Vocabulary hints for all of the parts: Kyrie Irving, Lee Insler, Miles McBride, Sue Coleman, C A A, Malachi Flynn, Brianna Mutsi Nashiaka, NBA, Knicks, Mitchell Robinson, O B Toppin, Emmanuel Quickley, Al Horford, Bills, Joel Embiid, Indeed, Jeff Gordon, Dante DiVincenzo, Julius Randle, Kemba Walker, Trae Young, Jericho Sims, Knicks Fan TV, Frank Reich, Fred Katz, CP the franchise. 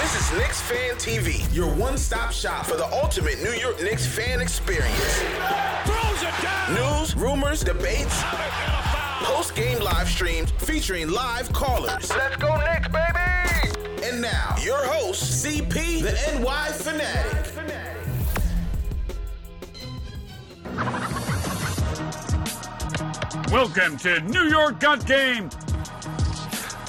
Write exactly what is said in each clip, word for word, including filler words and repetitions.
This is Knicks Fan T V, your one-stop shop for the ultimate New York Knicks fan experience. News, rumors, debates, post-game live streams featuring live callers. Let's go Knicks, baby! And now, your host, C P the N Y Fanatic. Welcome to New York Gut Game.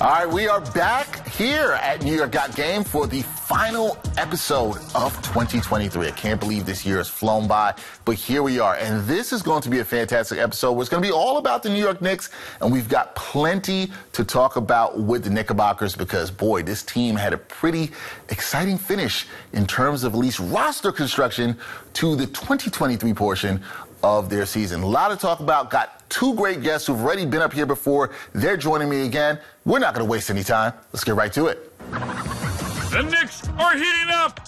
All right, we are back here at New York Got Game for the final episode of twenty twenty-three. I can't believe this year has flown by, but here we are. And this is going to be a fantastic episode where it's going to be all about the New York Knicks, and we've got plenty to talk about with the Knickerbockers because, boy, this team had a pretty exciting finish in terms of at least roster construction to the twenty twenty-three portion of their season. A lot to talk about. Got two great guests who've already been up here before. They're joining me again. We're not going to waste any time. Let's get right to it. The Knicks are heating up.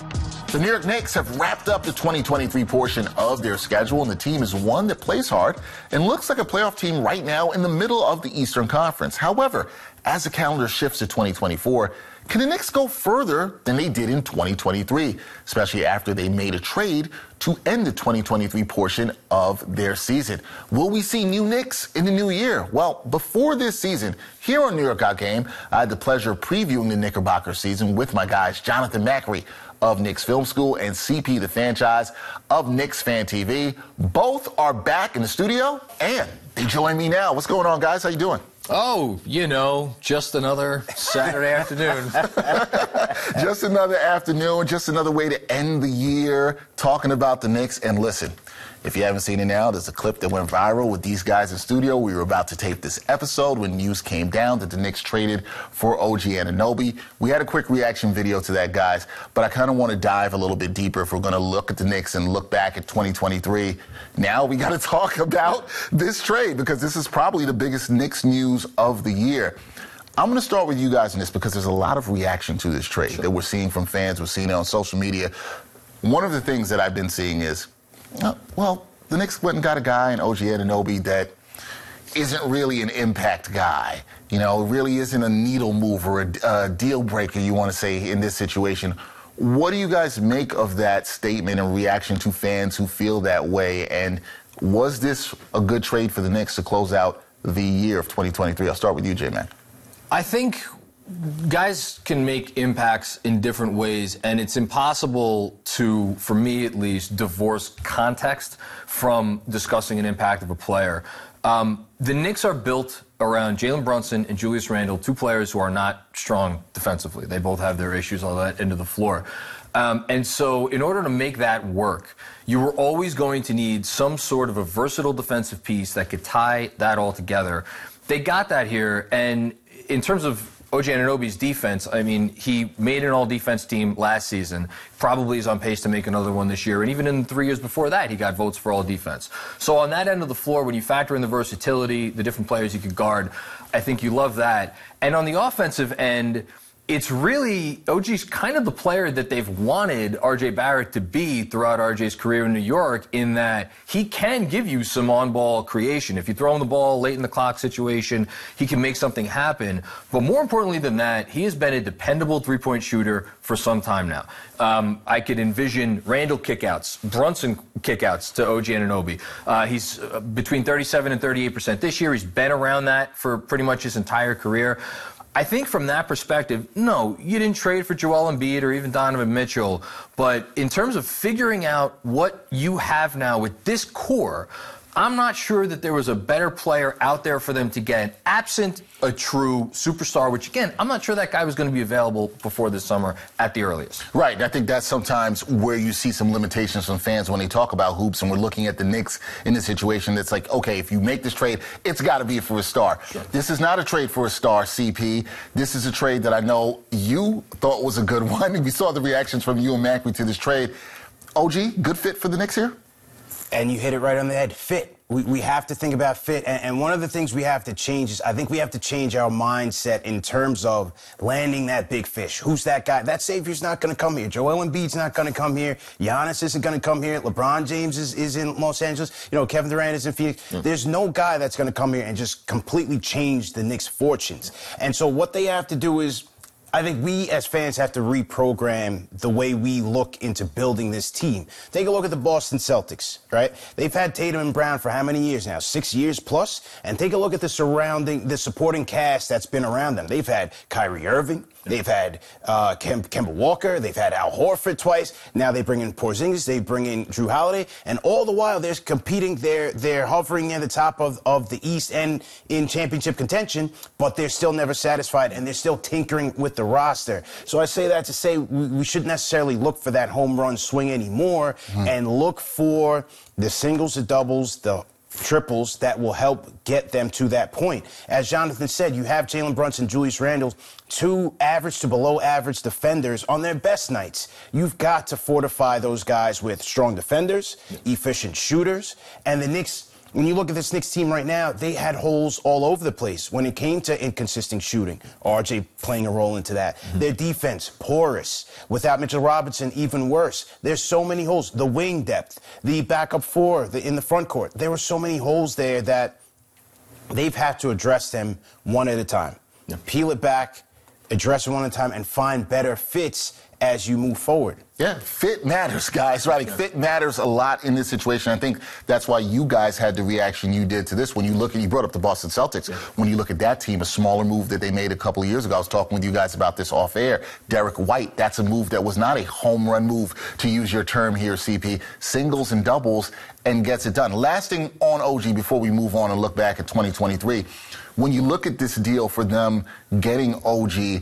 The New York Knicks have wrapped up the twenty twenty-three portion of their schedule, and the team is one that plays hard and looks like a playoff team right now in the middle of the Eastern Conference. However, as the calendar shifts to twenty twenty-four, can the Knicks go further than they did in twenty twenty-three, especially after they made a trade to end the twenty twenty-three portion of their season? Will we see new Knicks in the new year? Well, before this season, here on New York Got Game, I had the pleasure of previewing the Knickerbocker season with my guys Jonathan Macri of Knicks Film School and C P the franchise of Knicks Fan T V. Both are back in the studio, and they join me now. What's going on, guys? How you doing? Oh, you know, just another Saturday afternoon. Just another afternoon, just another way to end the year talking about the Knicks. And listen, if you haven't seen it now, there's a clip that went viral with these guys in studio. We were about to tape this episode when news came down that the Knicks traded for O G Anunoby. We had a quick reaction video to that, guys, but I kind of want to dive a little bit deeper if we're going to look at the Knicks and look back at twenty twenty-three. Now we got to talk about this trade because this is probably the biggest Knicks news of the year. I'm going to start with you guys on this because there's a lot of reaction to this trade sure. that we're seeing from fans. We're seeing it on social media. One of the things that I've been seeing is, uh, well, the Knicks went and got a guy in O G Anunoby that isn't really an impact guy. You know, really isn't a needle mover, a, a deal breaker, you want to say, in this situation. What do you guys make of that statement and reaction to fans who feel that way? And was this a good trade for the Knicks to close out the year of twenty twenty-three? I'll start with you, J-Man. I think guys can make impacts in different ways, and it's impossible to, for me at least, divorce context from discussing an impact of a player. Um, the Knicks are built around Jalen Brunson and Julius Randle, two players who are not strong defensively. They both have their issues on that end of the floor. Um, and so in order to make that work, you were always going to need some sort of a versatile defensive piece that could tie that all together. They got that here, and in terms of O G Anunoby's defense, I mean, he made an all-defense team last season, probably is on pace to make another one this year, and even in the three years before that, he got votes for all-defense. So on that end of the floor, when you factor in the versatility, the different players you could guard, I think you love that. And on the offensive end, it's really, O G's kind of the player that they've wanted R J Barrett to be throughout R J's career in New York, in that he can give you some on-ball creation. If you throw him the ball late in the clock situation, he can make something happen. But more importantly than that, he has been a dependable three-point shooter for some time now. Um, I could envision Randle kickouts, Brunson kickouts to O G Anunoby. Uh, he's between thirty-seven and thirty-eight percent this year. He's been around that for pretty much his entire career. I think from that perspective, no, you didn't trade for Joel Embiid or even Donovan Mitchell. But in terms of figuring out what you have now with this core, I'm not sure that there was a better player out there for them to get, absent a true superstar, which, again, I'm not sure that guy was going to be available before this summer at the earliest. Right. I think that's sometimes where you see some limitations from fans when they talk about hoops, and we're looking at the Knicks in a situation that's like, okay, if you make this trade, it's got to be for a star. Sure. This is not a trade for a star, C P. This is a trade that I know you thought was a good one. We saw the reactions from you and Macri to this trade. O G, good fit for the Knicks here? And you hit it right on the head. Fit. We, we have to think about fit. And, and one of the things we have to change is I think we have to change our mindset in terms of landing that big fish. Who's that guy? That savior's not going to come here. Joel Embiid's not going to come here. Giannis isn't going to come here. LeBron James is, is in Los Angeles. You know, Kevin Durant is in Phoenix. Mm. There's no guy that's going to come here and just completely change the Knicks' fortunes. And so what they have to do is, I think we as fans have to reprogram the way we look into building this team. Take a look at the Boston Celtics, right? They've had Tatum and Brown for how many years now? Six years plus? And take a look at the surrounding, the supporting cast that's been around them. They've had Kyrie Irving. They've had uh, Kem- Kemba Walker. They've had Al Horford twice. Now they bring in Porzingis. They bring in Drew Holiday. And all the while, they're competing. They're, they're hovering near the top of, of the East and in championship contention, but they're still never satisfied, and they're still tinkering with the roster. So I say that to say we, we shouldn't necessarily look for that home run swing anymore, mm-hmm. and look for the singles, the doubles, the triples that will help get them to that point. As Jonathan said, you have Jalen Brunson, Julius Randle, two average to below average defenders on their best nights. You've got to fortify those guys with strong defenders, efficient shooters, and the Knicks. When you look at this Knicks team right now, they had holes all over the place when it came to inconsistent shooting. R J playing a role into that. Mm-hmm. Their defense, porous. Without Mitchell Robinson, even worse. There's so many holes. The wing depth, the backup four the, in the front court. There were so many holes there that they've had to address them one at a time. Yeah. Peel it back, address it one at a time, and find better fits as you move forward. Yeah, fit matters, guys, right? Like, fit matters a lot in this situation. I think that's why you guys had the reaction you did to this. When you look at, you brought up the Boston Celtics. Yeah. When you look at that team, a smaller move that they made a couple of years ago, I was talking with you guys about this off air, Derek White, that's a move that was not a home run move, to use your term here, C P, singles and doubles, and gets it done. Last thing on O G before we move on and look back at twenty twenty-three, when you look at this deal for them getting O G,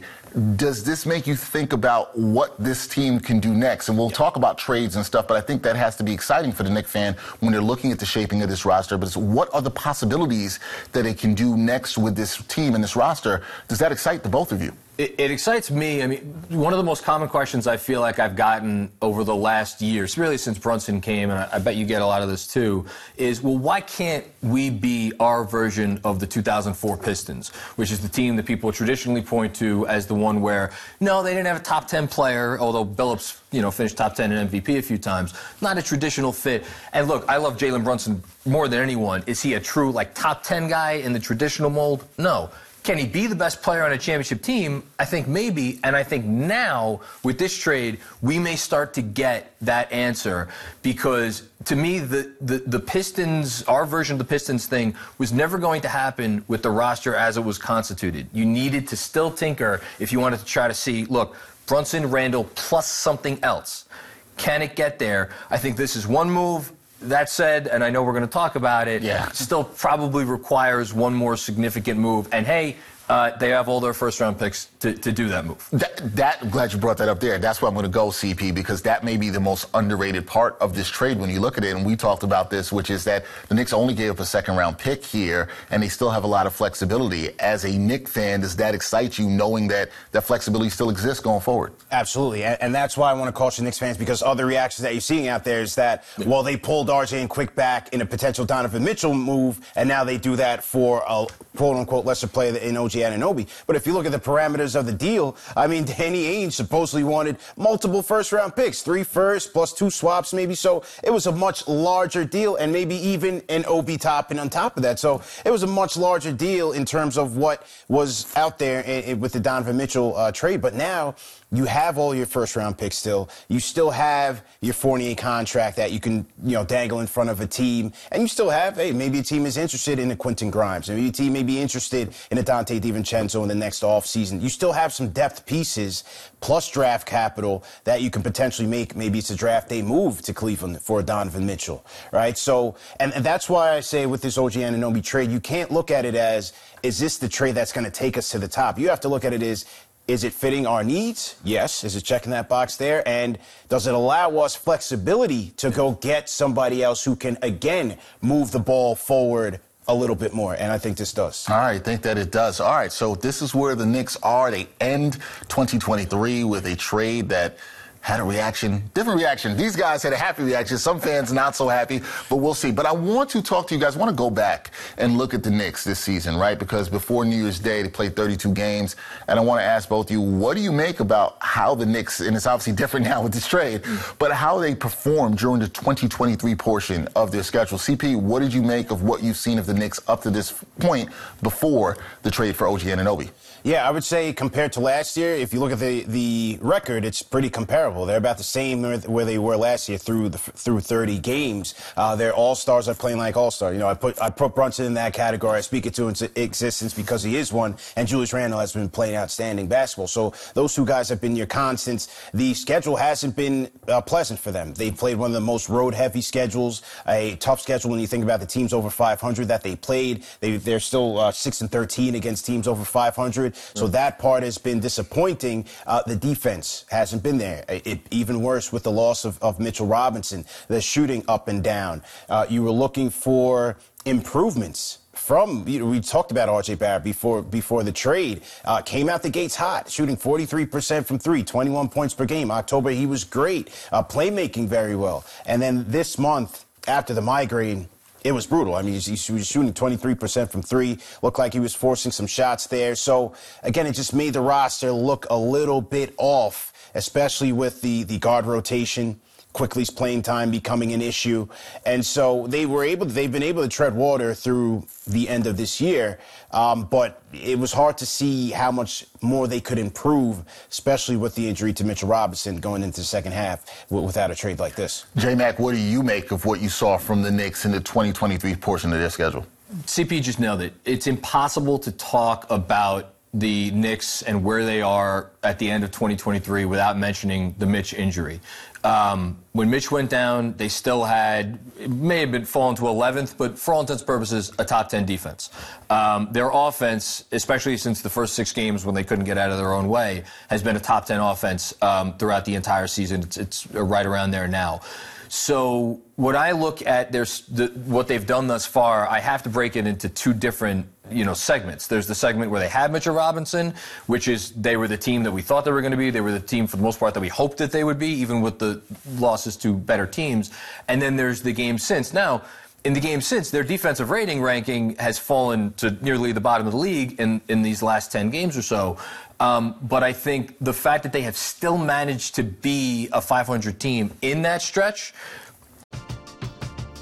does this make you think about what this team can do next? And we'll talk about trades and stuff, but I think that has to be exciting for the Knicks fan when they're looking at the shaping of this roster. But it's what are the possibilities that it can do next with this team and this roster? Does that excite the both of you? It, it excites me. I mean, one of the most common questions I feel like I've gotten over the last years, really since Brunson came, and I, I bet you get a lot of this too, is, well, why can't we be our version of the two thousand four Pistons, which is the team that people traditionally point to as the one where, no, they didn't have a top ten player, although Billups, you know, finished top ten in M V P a few times. Not a traditional fit. And look, I love Jalen Brunson more than anyone. Is he a true, like, top ten guy in the traditional mold? No. Can he be the best player on a championship team? I think maybe, and I think now, with this trade, we may start to get that answer, because to me, the, the, the Pistons, our version of the Pistons thing, was never going to happen with the roster as it was constituted. You needed to still tinker if you wanted to try to see, look, Brunson, Randle, plus something else. Can it get there? I think this is one move. That said, and I know we're going to talk about it, yeah. still probably requires one more significant move. And, hey, uh, they have all their first-round picks to, to do that move. That, that, I'm glad you brought that up there. That's where I'm going to go, C P, because that may be the most underrated part of this trade when you look at it. And we talked about this, which is that the Knicks only gave up a second-round pick here, and they still have a lot of flexibility. As a Knicks fan, does that excite you, knowing that that flexibility still exists going forward? Absolutely, and, and that's why I want to caution Knicks fans, because other reactions that you're seeing out there is that, well, they pulled R J and Quick back in a potential Donovan Mitchell move, and now they do that for a quote-unquote lesser player in O G Anunoby. But if you look at the parameters of the deal, I mean, Danny Ainge supposedly wanted multiple first-round picks, three first plus two swaps maybe. So it was a much larger deal, and maybe even an O B Toppin on top of that. So it was a much larger deal in terms of what was out there in, in, with the Donovan Mitchell uh, trade. But now you have all your first-round picks still. You still have your Fournier contract that you can, you know, dangle in front of a team. And you still have, hey, maybe a team is interested in a Quentin Grimes. Maybe a team may be interested in a Dante DiVincenzo in the next offseason. You still have some depth pieces plus draft capital that you can potentially make. Maybe it's a draft day move to Cleveland for Donovan Mitchell, right? So, and, and that's why I say with this O G Anunoby trade, you can't look at it as, is this the trade that's going to take us to the top? You have to look at it as, is it fitting our needs? Yes. Is it checking that box there? And does it allow us flexibility to go get somebody else who can, again, move the ball forward a little bit more? And I think this does. All right. I think that it does. All right. So this is where the Knicks are. They end twenty twenty-three with a trade that had a reaction, different reaction. These guys had a happy reaction. Some fans not so happy, but we'll see. But I want to talk to you guys. I want to go back and look at the Knicks this season, right? Because before New Year's Day, they played thirty-two games. And I want to ask both of you, what do you make about how the Knicks, and it's obviously different now with this trade, but how they performed during the twenty twenty-three portion of their schedule? C P, what did you make of what you've seen of the Knicks up to this point before the trade for O G Anunoby? Yeah, I would say compared to last year, if you look at the, the record, it's pretty comparable. They're about the same where they were last year through the, through thirty games. Uh, their all-stars are playing like all-stars. You know, I put I put Brunson in that category. I speak it to into existence because he is one. And Julius Randle has been playing outstanding basketball. So those two guys have been your constants. The schedule hasn't been uh, pleasant for them. They've played one of the most road-heavy schedules, a tough schedule when you think about the teams over five hundred that they played. They, they're still uh, six and thirteen against teams over five hundred. So that part has been disappointing. Uh, the defense hasn't been there. It, it, even worse with the loss of, of Mitchell Robinson, the shooting up and down. Uh, you were looking for improvements from, you know, we talked about R J Barrett before before the trade, uh, came out the gates hot, shooting forty-three percent from three, twenty-one points per game. October, he was great, uh, playmaking very well. And then this month, after the migraine, it was brutal. I mean, he was shooting twenty-three percent from three. Looked like he was forcing some shots there. So, again, it just made the roster look a little bit off, especially with the, the guard rotation. Quickley's playing time becoming an issue. And so they were able to, they've been able to tread water through the end of this year. Um, but it was hard to see how much more they could improve, especially with the injury to Mitchell Robinson going into the second half w- without a trade like this. J-Mac, what do you make of what you saw from the Knicks in the twenty twenty-three portion of their schedule? C P just nailed it. It's impossible to talk about the Knicks and where they are at the end of twenty twenty-three without mentioning the Mitch injury. Um, when Mitch went down, they still had, it may have been fallen to eleventh, but for all intents and purposes, a top ten defense. Um, their offense, especially since the first six games when they couldn't get out of their own way, has been a top ten offense um, throughout the entire season. It's, it's right around there now. So when I look at their, the, what they've done thus far, I have to break it into two different, you know, segments. There's the segment where they had Mitchell Robinson, which is they were the team that we thought they were going to be. They were the team, for the most part, that we hoped that they would be, even with the losses to better teams. And then there's the game since. Now, in the game since, their defensive rating ranking has fallen to nearly the bottom of the league in, in these last ten games or so. Um, but I think the fact that they have still managed to be a five hundred team in that stretch.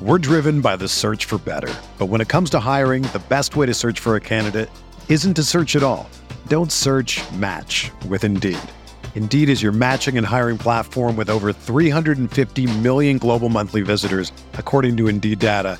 We're driven by the search for better. But when it comes to hiring, the best way to search for a candidate isn't to search at all. Don't search, match with Indeed. Indeed is your matching and hiring platform with over three hundred fifty million global monthly visitors, according to Indeed data,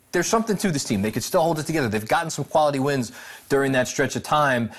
there's something to this team. They could still hold it together. They've gotten some quality wins during that stretch of time.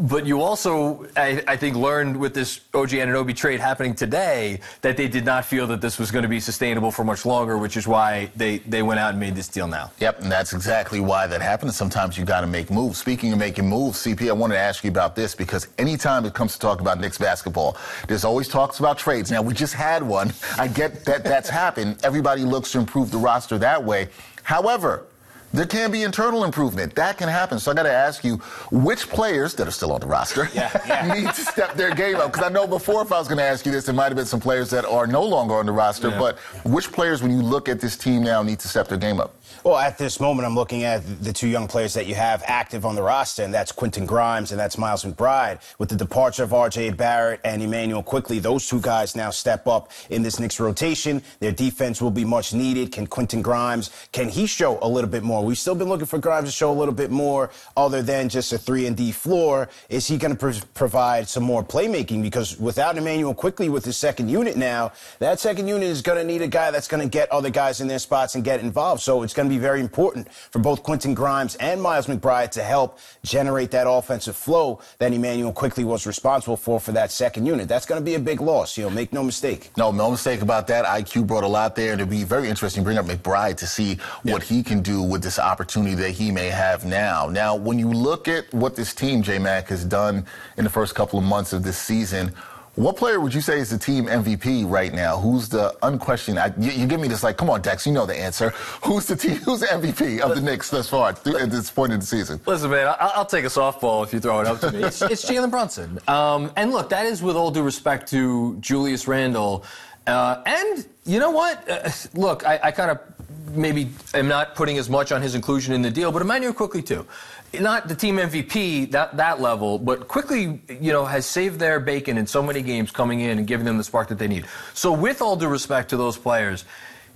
But you also, I, I think, learned with this O G Anunoby trade happening today that they did not feel that this was going to be sustainable for much longer, which is why they, they went out and made this deal now. Yep, and that's exactly why that happened. Sometimes you got to make moves. Speaking of making moves, C P, I wanted to ask you about this because anytime it comes to talking about Knicks basketball, there's always talks about trades. Now, we just had one. I get that that's happened. Everybody looks to improve the roster that way. However, there can be internal improvement. That can happen. So I got to ask you, which players that are still on the roster yeah, yeah. need to step their game up? Because I know before, if I was going to ask you this, there might have been some players that are no longer on the roster. Yeah. But which players, when you look at this team now, need to step their game up? Well, at this moment, I'm looking at the two young players that you have active on the roster, and that's Quentin Grimes and that's Miles McBride. With the departure of R J Barrett and Emmanuel Quickley, those two guys now step up in this Knicks rotation. Their defense will be much needed. Can Quentin Grimes, can he show a little bit more? We've still been looking for Grimes to show a little bit more other than just a three and D floor. Is he going to pr- provide some more playmaking? Because without Emmanuel Quickley with his second unit now, that second unit is going to need a guy that's going to get other guys in their spots and get involved. So it's going to be very important for both Quentin Grimes and Miles McBride to help generate that offensive flow that Emmanuel Quickley was responsible for for that second unit. That's going to be a big loss, you know, make no mistake. No, no mistake about that. I Q brought a lot there, and it'd be very interesting to bring up McBride to see yeah. what he can do with this opportunity that he may have now. Now, when you look at what this team, J-Mac, has done in the first couple of months of this season, what player would you say is the team M V P right now? Who's the unquestioned? I, you, you give me this like, come on, Dex, you know the answer. Who's the team? Who's the M V P of the Knicks thus far at this point in the season? Listen, man, I'll, I'll take a softball if you throw it up to me. It's, it's Jalen Brunson. Um, and look, that is with all due respect to Julius Randle. Uh, and you know what? Uh, look, I, I kind of maybe am not putting as much on his inclusion in the deal, but Emmanuel Quickley too. Not the team M V P, that that level, but Quickley, you know, has saved their bacon in so many games coming in and giving them the spark that they need. So with all due respect to those players,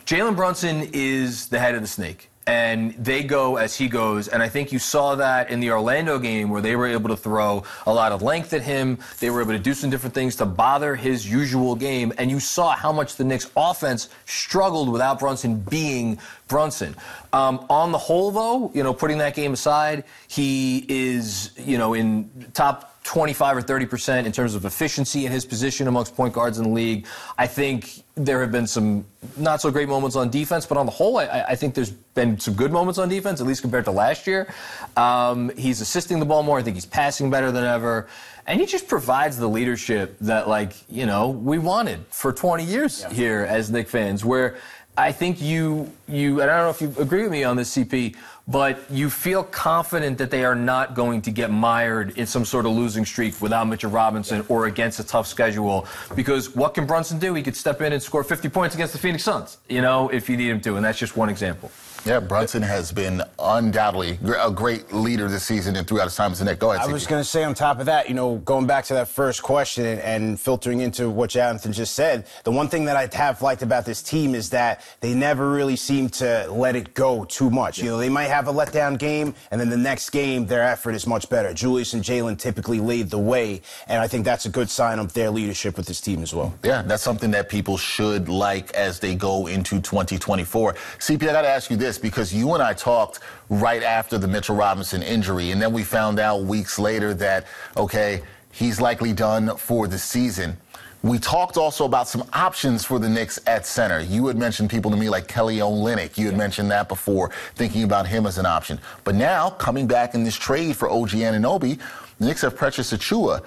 Jalen Brunson is the head of the snake. And they go as he goes. And I think you saw that in the Orlando game where they were able to throw a lot of length at him. They were able to do some different things to bother his usual game. And you saw how much the Knicks offense struggled without Brunson being Brunson. Um, on the whole, though, you know, putting that game aside, he is, you know, in top twenty-five or thirty percent in terms of efficiency in his position amongst point guards in the league. I think there have been some not so great moments on defense, but on the whole, I, I think there's been some good moments on defense, at least compared to last year. Um, he's assisting the ball more. I think he's passing better than ever. And he just provides the leadership that, like, you know, we wanted for twenty years yeah. here as Knicks fans, where I think you, you, and I don't know if you agree with me on this, C P, but you feel confident that they are not going to get mired in some sort of losing streak without Mitchell Robinson or against a tough schedule. Because what can Brunson do? He could step in and score fifty points against the Phoenix Suns, you know, if you need him to. And that's just one example. Yeah, Brunson has been undoubtedly a great leader this season and throughout his time as a Knick. Go ahead, I was going to say on top of that, you know, going back to that first question and filtering into what Jonathan just said, the one thing that I have liked about this team is that they never really seem to let it go too much. Yeah. You know, they might have a letdown game, and then the next game, their effort is much better. Julius and Jalen typically lead the way, and I think that's a good sign of their leadership with this team as well. Yeah, that's something that people should like as they go into twenty twenty-four. C P, I got to ask you this, because you and I talked right after the Mitchell Robinson injury, and then we found out weeks later that, okay, he's likely done for the season. We talked also about some options for the Knicks at center. You had mentioned people to me like Kelly Olynyk. You had mentioned that before, thinking about him as an option. But now, coming back in this trade for O G Anunoby, the Knicks have Precious Achiuwa.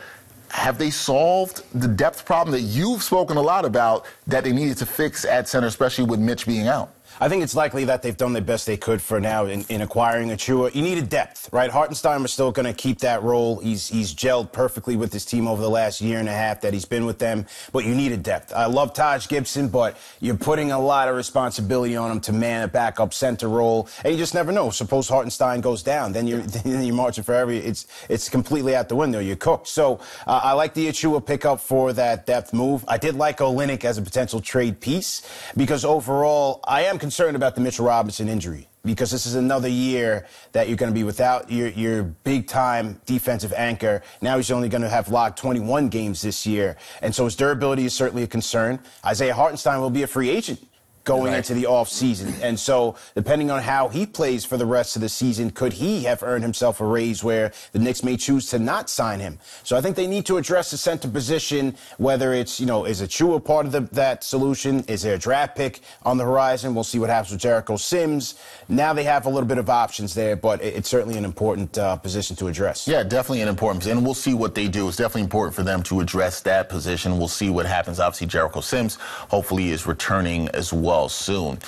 Have they solved the depth problem that you've spoken a lot about that they needed to fix at center, especially with Mitch being out? I think it's likely that they've done the best they could for now in, in acquiring Achiuwa. You needed depth, right? Hartenstein was still going to keep that role. He's he's gelled perfectly with his team over the last year and a half that he's been with them, but you needed depth. I love Taj Gibson, but you're putting a lot of responsibility on him to man a backup center role, and you just never know. Suppose Hartenstein goes down, then you're then you're marching for every. It's it's completely out the window. You're cooked. So uh, I like the Achiuwa pickup for that depth move. I did like Olynyk as a potential trade piece because overall I am concerned about the Mitchell Robinson injury. because this is another year that you're going to be without your, your big-time defensive anchor. Now he's only going to have logged twenty-one games this year. And so his durability is certainly a concern. Isaiah Hartenstein will be a free agent going right. into the offseason. And so depending on how he plays for the rest of the season, could he have earned himself a raise where the Knicks may choose to not sign him? So I think they need to address the center position, whether it's, you know, is Achiuwa part of the, that solution? Is there a draft pick on the horizon? We'll see what happens with Jericho Sims. Now they have a little bit of options there, but it, it's certainly an important uh, position to address. Yeah, definitely an important position. And we'll see what they do. It's definitely important for them to address that position. We'll see what happens. Obviously, Jericho Sims hopefully is returning as well. soon.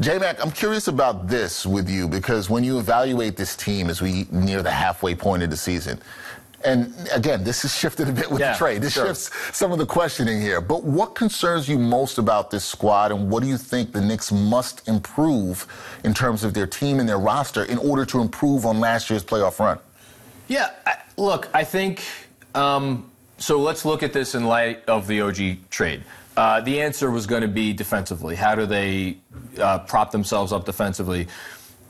J-Mac, I'm curious about this with you, because when you evaluate this team as we near the halfway point of the season, and again, this has shifted a bit with yeah, the trade. This sure. shifts some of the questioning here. But what concerns you most about this squad, and what do you think the Knicks must improve in terms of their team and their roster in order to improve on last year's playoff run? Yeah, I, look, I think, um, so let's look at this in light of the O G trade. Uh, the answer was going to be defensively. How do they uh, prop themselves up defensively?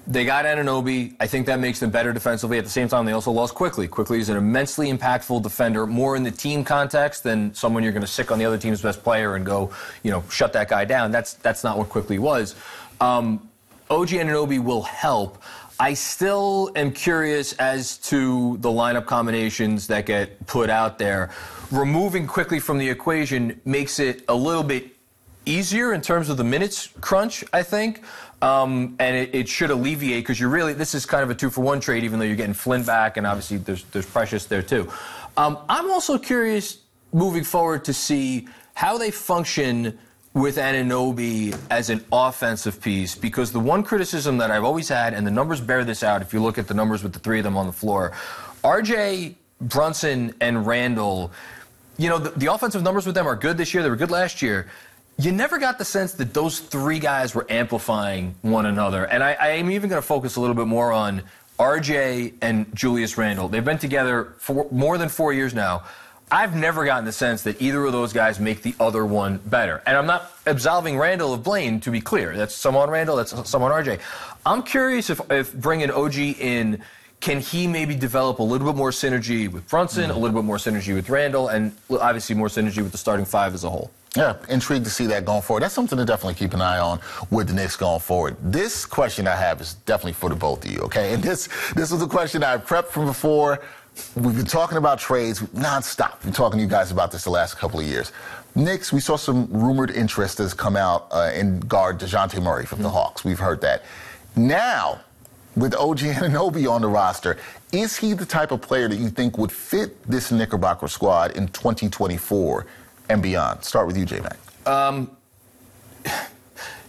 They got Anunoby. I think that makes them better defensively. At the same time, they also lost Quickley. Quickley is an immensely impactful defender, more in the team context than someone you're going to sick on the other team's best player and go, you know, shut that guy down. That's that's not what Quickley was. Um, O G Anunoby will help. I still am curious as to the lineup combinations that get put out there. Removing Quickley from the equation makes it a little bit easier in terms of the minutes crunch, I think. Um, and it, it should alleviate, because you're really, this is kind of a two-for-one trade, even though you're getting Flynn back, and obviously there's, there's Precious there too. Um, I'm also curious moving forward to see how they function with Anunoby as an offensive piece, because the one criticism that I've always had, and the numbers bear this out if you look at the numbers with the three of them on the floor, R J, Brunson, and Randle, you know, the, the offensive numbers with them are good this year. They were good last year. You never got the sense that those three guys were amplifying one another. And I, I am even going to focus a little bit more on R J and Julius Randle. They've been together for more than four years now. I've never gotten the sense that either of those guys make the other one better. And I'm not absolving Randle of blame, to be clear. That's some on Randle, that's some on R J. I'm curious if, if bringing O G in, can he maybe develop a little bit more synergy with Brunson, mm-hmm. a little bit more synergy with Randle, and obviously more synergy with the starting five as a whole? Yeah, intrigued to see that going forward. That's something to definitely keep an eye on with the Knicks going forward. This question I have is definitely for the both of you, okay? And this this was a question I prepped from before. We've been talking about trades nonstop. We've been talking to you guys about this the last couple of years. Knicks, we saw some rumored interest has come out uh, in guard DeJounte Murray from mm-hmm. the Hawks. We've heard that. Now, with O G Anunoby on the roster, is he the type of player that you think would fit this Knickerbocker squad in twenty twenty-four and beyond? Start with you, J-Mac. Um,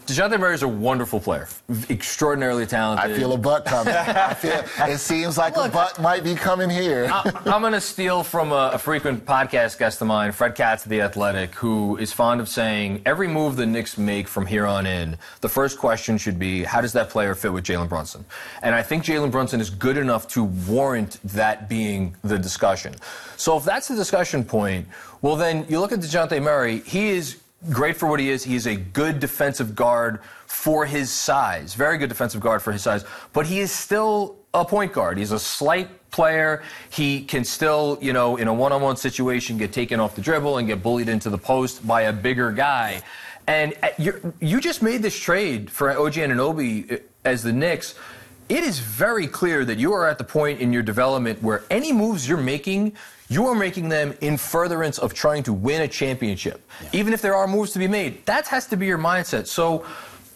DeJounte Murray is a wonderful player, extraordinarily talented. I feel a butt coming. I feel, it seems like Look, a butt might be coming here. I, I'm going to steal from a, a frequent podcast guest of mine, Fred Katz of The Athletic, who is fond of saying every move the Knicks make from here on in, the first question should be, how does that player fit with Jalen Brunson? And I think Jalen Brunson is good enough to warrant that being the discussion. So if that's the discussion point, well, then you look at DeJounte Murray, he is great for what he is. He is a good defensive guard for his size. Very good defensive guard for his size. But he is still a point guard. He's a slight player. He can still, you know, in a one-on-one situation, get taken off the dribble and get bullied into the post by a bigger guy. And you you just made this trade for O G Anunoby as the Knicks. It is very clear that you are at the point in your development where any moves you're making, you are making them in furtherance of trying to win a championship. Yeah. Even if there are moves to be made, that has to be your mindset. So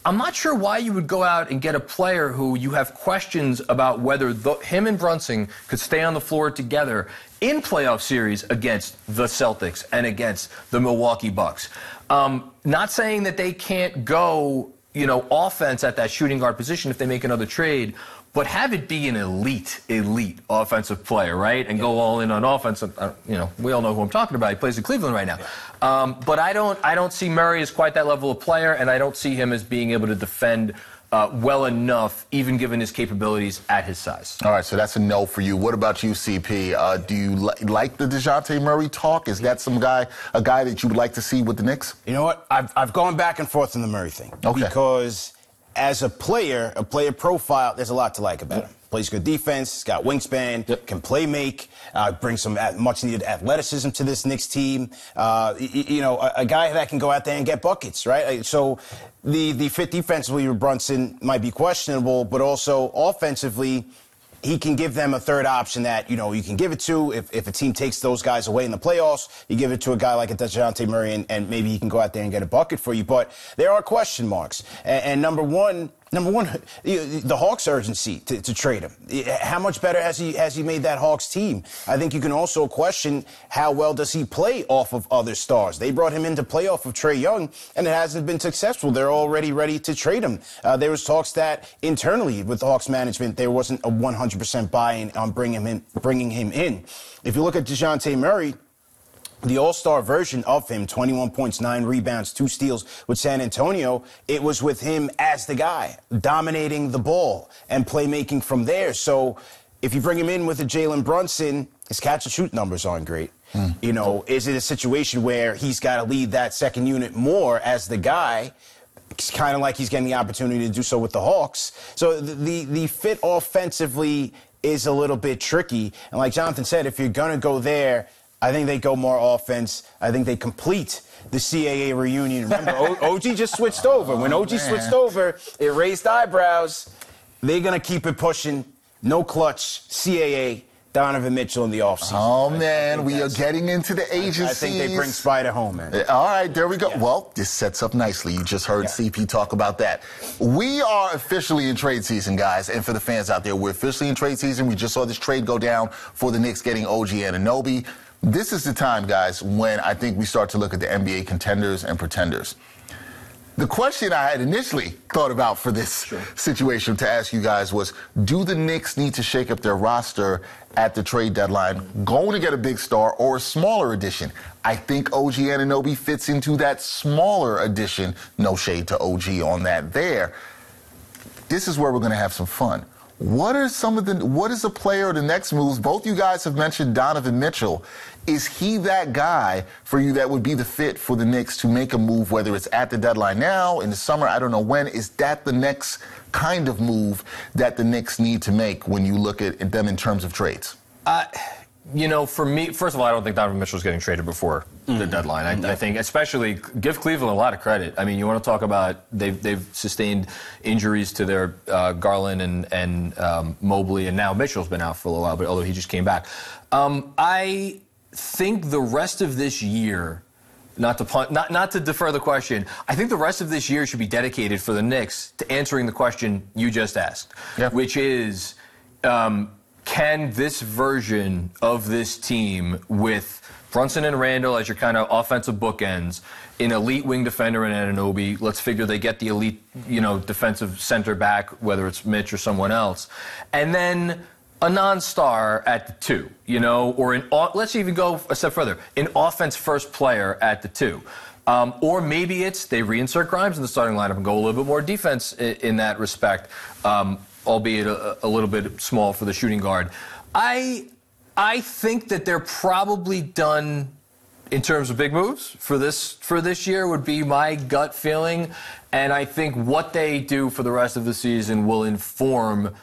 I'm not sure why you would go out and get a player who you have questions about whether the, him and Brunson could stay on the floor together in playoff series against the Celtics and against the Milwaukee Bucks. Um, not saying that they can't go, you know, offense at that shooting guard position if they make another trade, but have it be an elite, elite offensive player, right? And yeah. go all in on offense. Uh, you know, we all know who I'm talking about. He plays in Cleveland right now. Yeah. Um, but I don't, I don't see Murray as quite that level of player, and I don't see him as being able to defend uh, well enough, even given his capabilities at his size. All right, so that's a no for you. What about you, C P? Uh, do you li- like the DeJounte Murray talk? Is that some guy, a guy that you would like to see with the Knicks? You know what? I've I've gone back and forth on the Murray thing okay. because as a player, a player profile, there's a lot to like about him. Plays good defense, got wingspan, yep. can play make, uh, brings some much-needed athleticism to this Knicks team. Uh, you, you know, a, a guy that can go out there and get buckets, right? So the, the fit defensively with Brunson might be questionable, but also offensively, he can give them a third option that, you know, you can give it to. If, if a team takes those guys away in the playoffs, you give it to a guy like a DeJounte Murray, and, and maybe he can go out there and get a bucket for you. But there are question marks. And, and number one, Number one, the Hawks' urgency to, to trade him. How much better has he has he made that Hawks team? I think you can also question how well does he play off of other stars. They brought him in to play off of Trae Young, and it hasn't been successful. They're already ready to trade him. Uh, there was talks that internally with the Hawks management, there wasn't a one hundred percent buy-in on bringing him in, bringing him in. If you look at DeJounte Murray, the all-star version of him, twenty-one points, nine rebounds, two steals with San Antonio, it was with him as the guy, dominating the ball and playmaking from there. So if you bring him in with a Jalen Brunson, his catch-and-shoot numbers aren't great. Mm. You know, is it a situation where he's got to lead that second unit more as the guy? It's kind of like he's getting the opportunity to do so with the Hawks. So the the, the fit offensively is a little bit tricky. And like Jonathan said, if you're going to go there, I think they go more offense. I think they complete the C A A reunion. Remember, o- OG just switched over. When OG oh, switched over, it raised eyebrows. They're going to keep it pushing. No clutch, C A A, Donovan Mitchell in the offseason. Oh, I man, we are getting into the agencies. I think they bring Spider home, man. All right, there we go. Yeah. Well, this sets up nicely. You just heard yeah. C P talk about that. We are officially in trade season, guys, and for the fans out there, we're officially in trade season. We just saw this trade go down for the Knicks getting O G Anunoby. This is the time, guys, when I think we start to look at the N B A contenders and pretenders. The question I had initially thought about for this sure. situation to ask you guys was, do the Knicks need to shake up their roster at the trade deadline, going to get a big star or a smaller addition? I think O G Anunoby fits into that smaller addition. No shade to O G on that there. This is where we're going to have some fun. What are some of the, what is the player, the next moves? Both you guys have mentioned Donovan Mitchell. Is he that guy for you that would be the fit for the Knicks to make a move, whether it's at the deadline now, in the summer, I don't know when? Is that the next kind of move that the Knicks need to make when you look at them in terms of trades? Uh, you know, for me, first of all, I don't think Donovan Mitchell's getting traded before mm-hmm. the deadline. I, mm-hmm. I think, especially, give Cleveland a lot of credit. I mean, you want to talk about they've they've sustained injuries to their uh, Garland and and um, Mobley, and now Mitchell's been out for a little while, but although he just came back, um, I think the rest of this year, not to punt, not not to defer the question, I think the rest of this year should be dedicated for the Knicks to answering the question you just asked, yeah. which is. Um, Can this version of this team, with Brunson and Randle as your kind of offensive bookends, an elite wing defender in Anunoby, let's figure they get the elite, you know, defensive center back, whether it's Mitch or someone else, and then a non-star at the two, you know, or an let's even go a step further, an offense-first player at the two. Um, or maybe it's they reinsert Grimes in the starting lineup and go a little bit more defense in, in that respect. Um, albeit a, a little bit small for the shooting guard. I I think that they're probably done in terms of big moves for this for this year would be my gut feeling. And I think what they do for the rest of the season will inform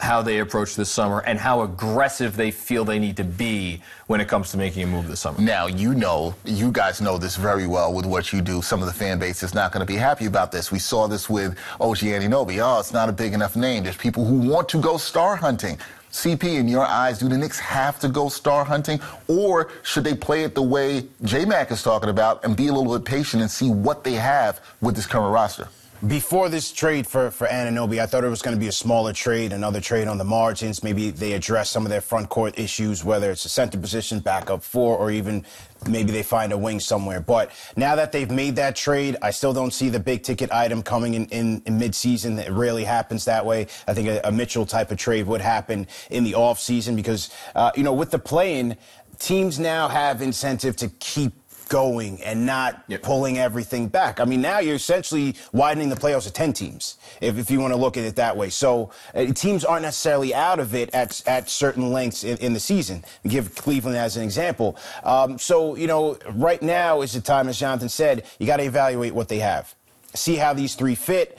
how they approach this summer and how aggressive they feel they need to be when it comes to making a move this summer. Now, you know, you guys know this very well with what you do. Some of the fan base is not going to be happy about this. We saw this with O G Anunoby. Oh, it's not a big enough name. There's people who want to go star hunting. C P, in your eyes, do the Knicks have to go star hunting, or should they play it the way J-Mac is talking about and be a little bit patient and see what they have with this current roster? Before this trade for, for Anunoby, I thought it was going to be a smaller trade, another trade on the margins. Maybe they address some of their front court issues, whether it's a center position, back up four, or even maybe they find a wing somewhere. But now that they've made that trade, I still don't see the big-ticket item coming in, in, in midseason. It rarely happens that way. I think a, a Mitchell type of trade would happen in the offseason because, uh, you know, with the play-in, teams now have incentive to keep going and not yep. pulling everything back. I mean, now you're essentially widening the playoffs to ten teams, if, if you want to look at it that way. So uh, teams aren't necessarily out of it at at certain lengths in, in the season. We give Cleveland as an example. Um, so, you know, right now is the time, as Jonathan said, you got to evaluate what they have. See how these three fit.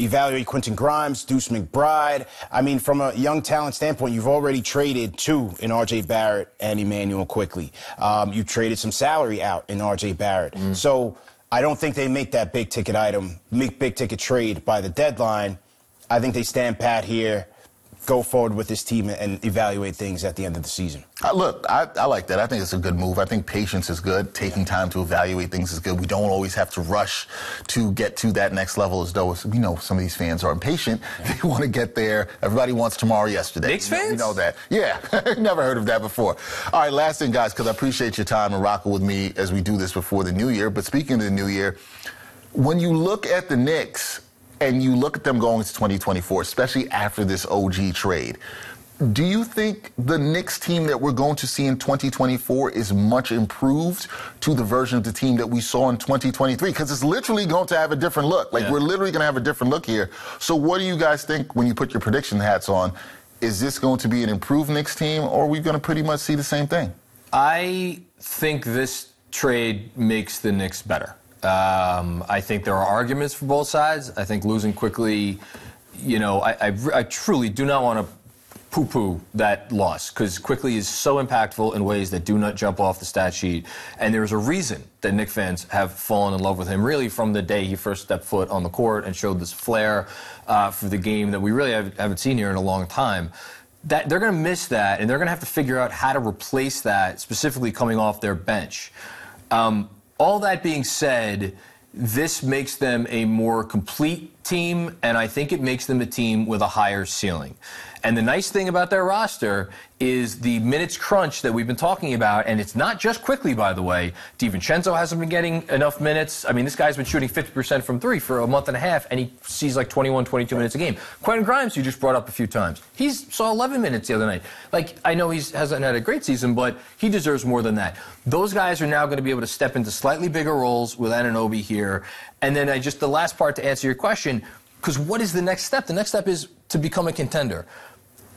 evaluate Quentin Grimes, Deuce McBride. I mean, from a young talent standpoint, you've already traded two in R J Barrett and Emmanuel Quickley. Um, you traded some salary out in R J Barrett. Mm. So I don't think they make that big ticket item, make big ticket trade by the deadline. I think they stand pat here, go forward with this team and evaluate things at the end of the season. Uh, look, I, I like that. I think it's a good move. I think patience is good. Taking time to evaluate things is good. We don't always have to rush to get to that next level, as though, you know, some of these fans are impatient. Yeah. They want to get there. Everybody wants tomorrow yesterday. Knicks fans? You know, you know that. Yeah. Never heard of that before. All right, last thing, guys, because I appreciate your time and rocking with me as we do this before the new year. But speaking of the new year, when you look at the Knicks, and you look at them going to twenty twenty-four, especially after this O G trade, do you think the Knicks team that we're going to see in twenty twenty-four is much improved to the version of the team that we saw in twenty twenty-three? Because it's literally going to have a different look. Like, yeah. we're literally going to have a different look here. So what do you guys think when you put your prediction hats on? Is this going to be an improved Knicks team, or are we going to pretty much see the same thing? I think this trade makes the Knicks better. Um, I think there are arguments for both sides. I think losing Quickley, you know, I, I, I truly do not want to poo-poo that loss, because Quickley is so impactful in ways that do not jump off the stat sheet. And there's a reason that Knicks fans have fallen in love with him, really from the day he first stepped foot on the court and showed this flair uh, for the game that we really have, haven't seen here in a long time. That they're going to miss that, and they're going to have to figure out how to replace that, specifically coming off their bench. Um, All that being said, this makes them a more complete team, and I think it makes them a team with a higher ceiling. And the nice thing about their roster is the minutes crunch that we've been talking about, and it's not just Quickley, by the way. DiVincenzo hasn't been getting enough minutes. I mean, this guy's been shooting fifty percent from three for a month and a half, and he sees like twenty-one, twenty-two minutes a game. Quentin Grimes, you just brought up a few times. He saw eleven minutes the other night. Like, I know he hasn't had a great season, but he deserves more than that. Those guys are now going to be able to step into slightly bigger roles with Anunoby here. And then I just, the last part to answer your question, because what is the next step? The next step is to become a contender.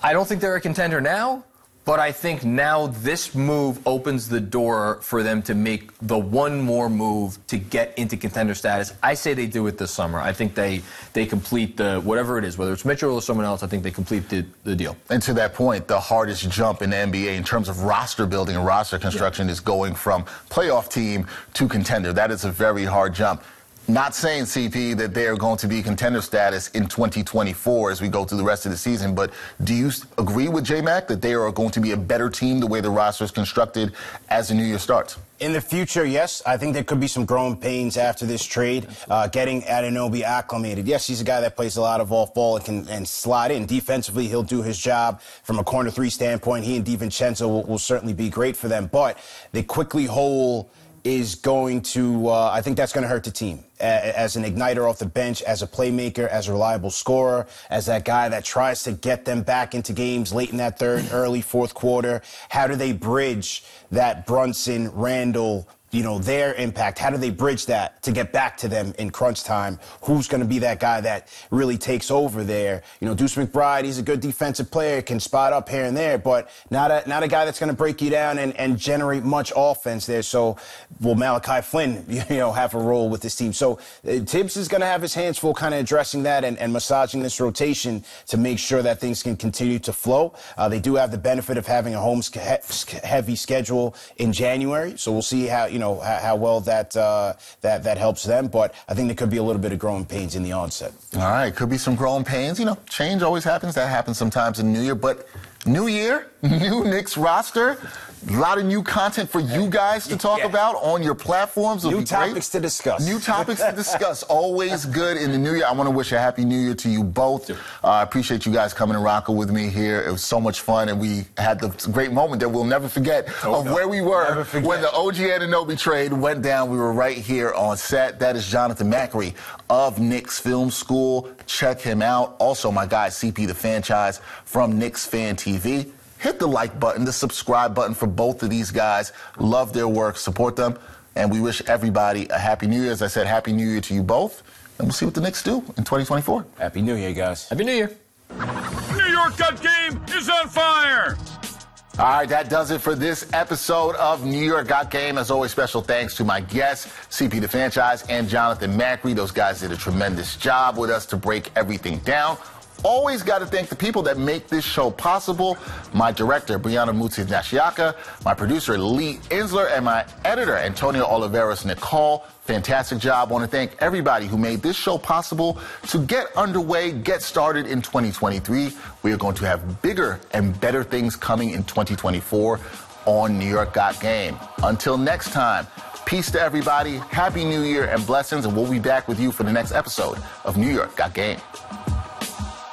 I don't think they're a contender now, but I think now this move opens the door for them to make the one more move to get into contender status. I say they do it this summer. I think they they complete the whatever it is, whether it's Mitchell or someone else, I think they complete the, the deal. And to that point, the hardest jump in the N B A in terms of roster building and roster construction yeah. is going from playoff team to contender. That is a very hard jump. Not saying, C P, that they are going to be contender status in twenty twenty-four as we go through the rest of the season, but do you agree with J-Mac that they are going to be a better team the way the roster is constructed as the new year starts? In the future, yes. I think there could be some growing pains after this trade, uh, getting Anunoby acclimated. Yes, he's a guy that plays a lot of off-ball and can and slide in. Defensively, he'll do his job. From a corner three standpoint, he and DiVincenzo will, will certainly be great for them, but they quickly hold... is going to, uh, I think that's going to hurt the team. As an igniter off the bench, as a playmaker, as a reliable scorer, as that guy that tries to get them back into games late in that third, early fourth quarter. How do they bridge that Brunson, Randle, you know, their impact? How do they bridge that to get back to them in crunch time? Who's going to be that guy that really takes over there? You know, Deuce McBride, he's a good defensive player, can spot up here and there, but not a not a guy that's going to break you down and, and generate much offense there. So will Malachi Flynn, you know, have a role with this team? So uh, Tibbs is going to have his hands full kind of addressing that and, and massaging this rotation to make sure that things can continue to flow. Uh, they do have the benefit of having a home-heavy schedule in January, so we'll see how, you You know how well that uh, that that helps them, but I think there could be a little bit of growing pains in the onset. All right, could be some growing pains. You know, change always happens. That happens sometimes in the new year, but new year, new Knicks roster, a lot of new content for you guys to talk yeah. about on your platforms. It'll new topics great. to discuss. New topics to discuss. Always good in the new year. I want to wish a happy new year to you both. I uh, appreciate you guys coming and rocking with me here. It was so much fun, and we had the great moment that we'll never forget oh, of no. where we were when the O G Anunoby trade went down. We were right here on set. That is Jonathan Macri of Knicks Film School. Check him out. Also, my guy, C P the franchise from Knicks Fan T V. Hit the like button, the subscribe button for both of these guys. Love their work. Support them. And we wish everybody a Happy New Year. As I said, Happy New Year to you both. And we'll see what the Knicks do in twenty twenty-four. Happy New Year, guys. Happy New Year. New York, that game is on fire. All right, that does it for this episode of New York Got Game. As always, special thanks to my guests, C P the Franchise and Jonathan Macri. Those guys did a tremendous job with us to break everything down. Always got to thank the people that make this show possible. My director, Brianna Mutsi Nashiaka, my producer, Lee Insler, and my editor, Antonio Oliveras Nicole. Fantastic job. I want to thank everybody who made this show possible to get underway, get started in twenty twenty-three. We are going to have bigger and better things coming in twenty twenty-four on New York Got Game. Until next time, peace to everybody, Happy New Year and blessings, and we'll be back with you for the next episode of New York Got Game.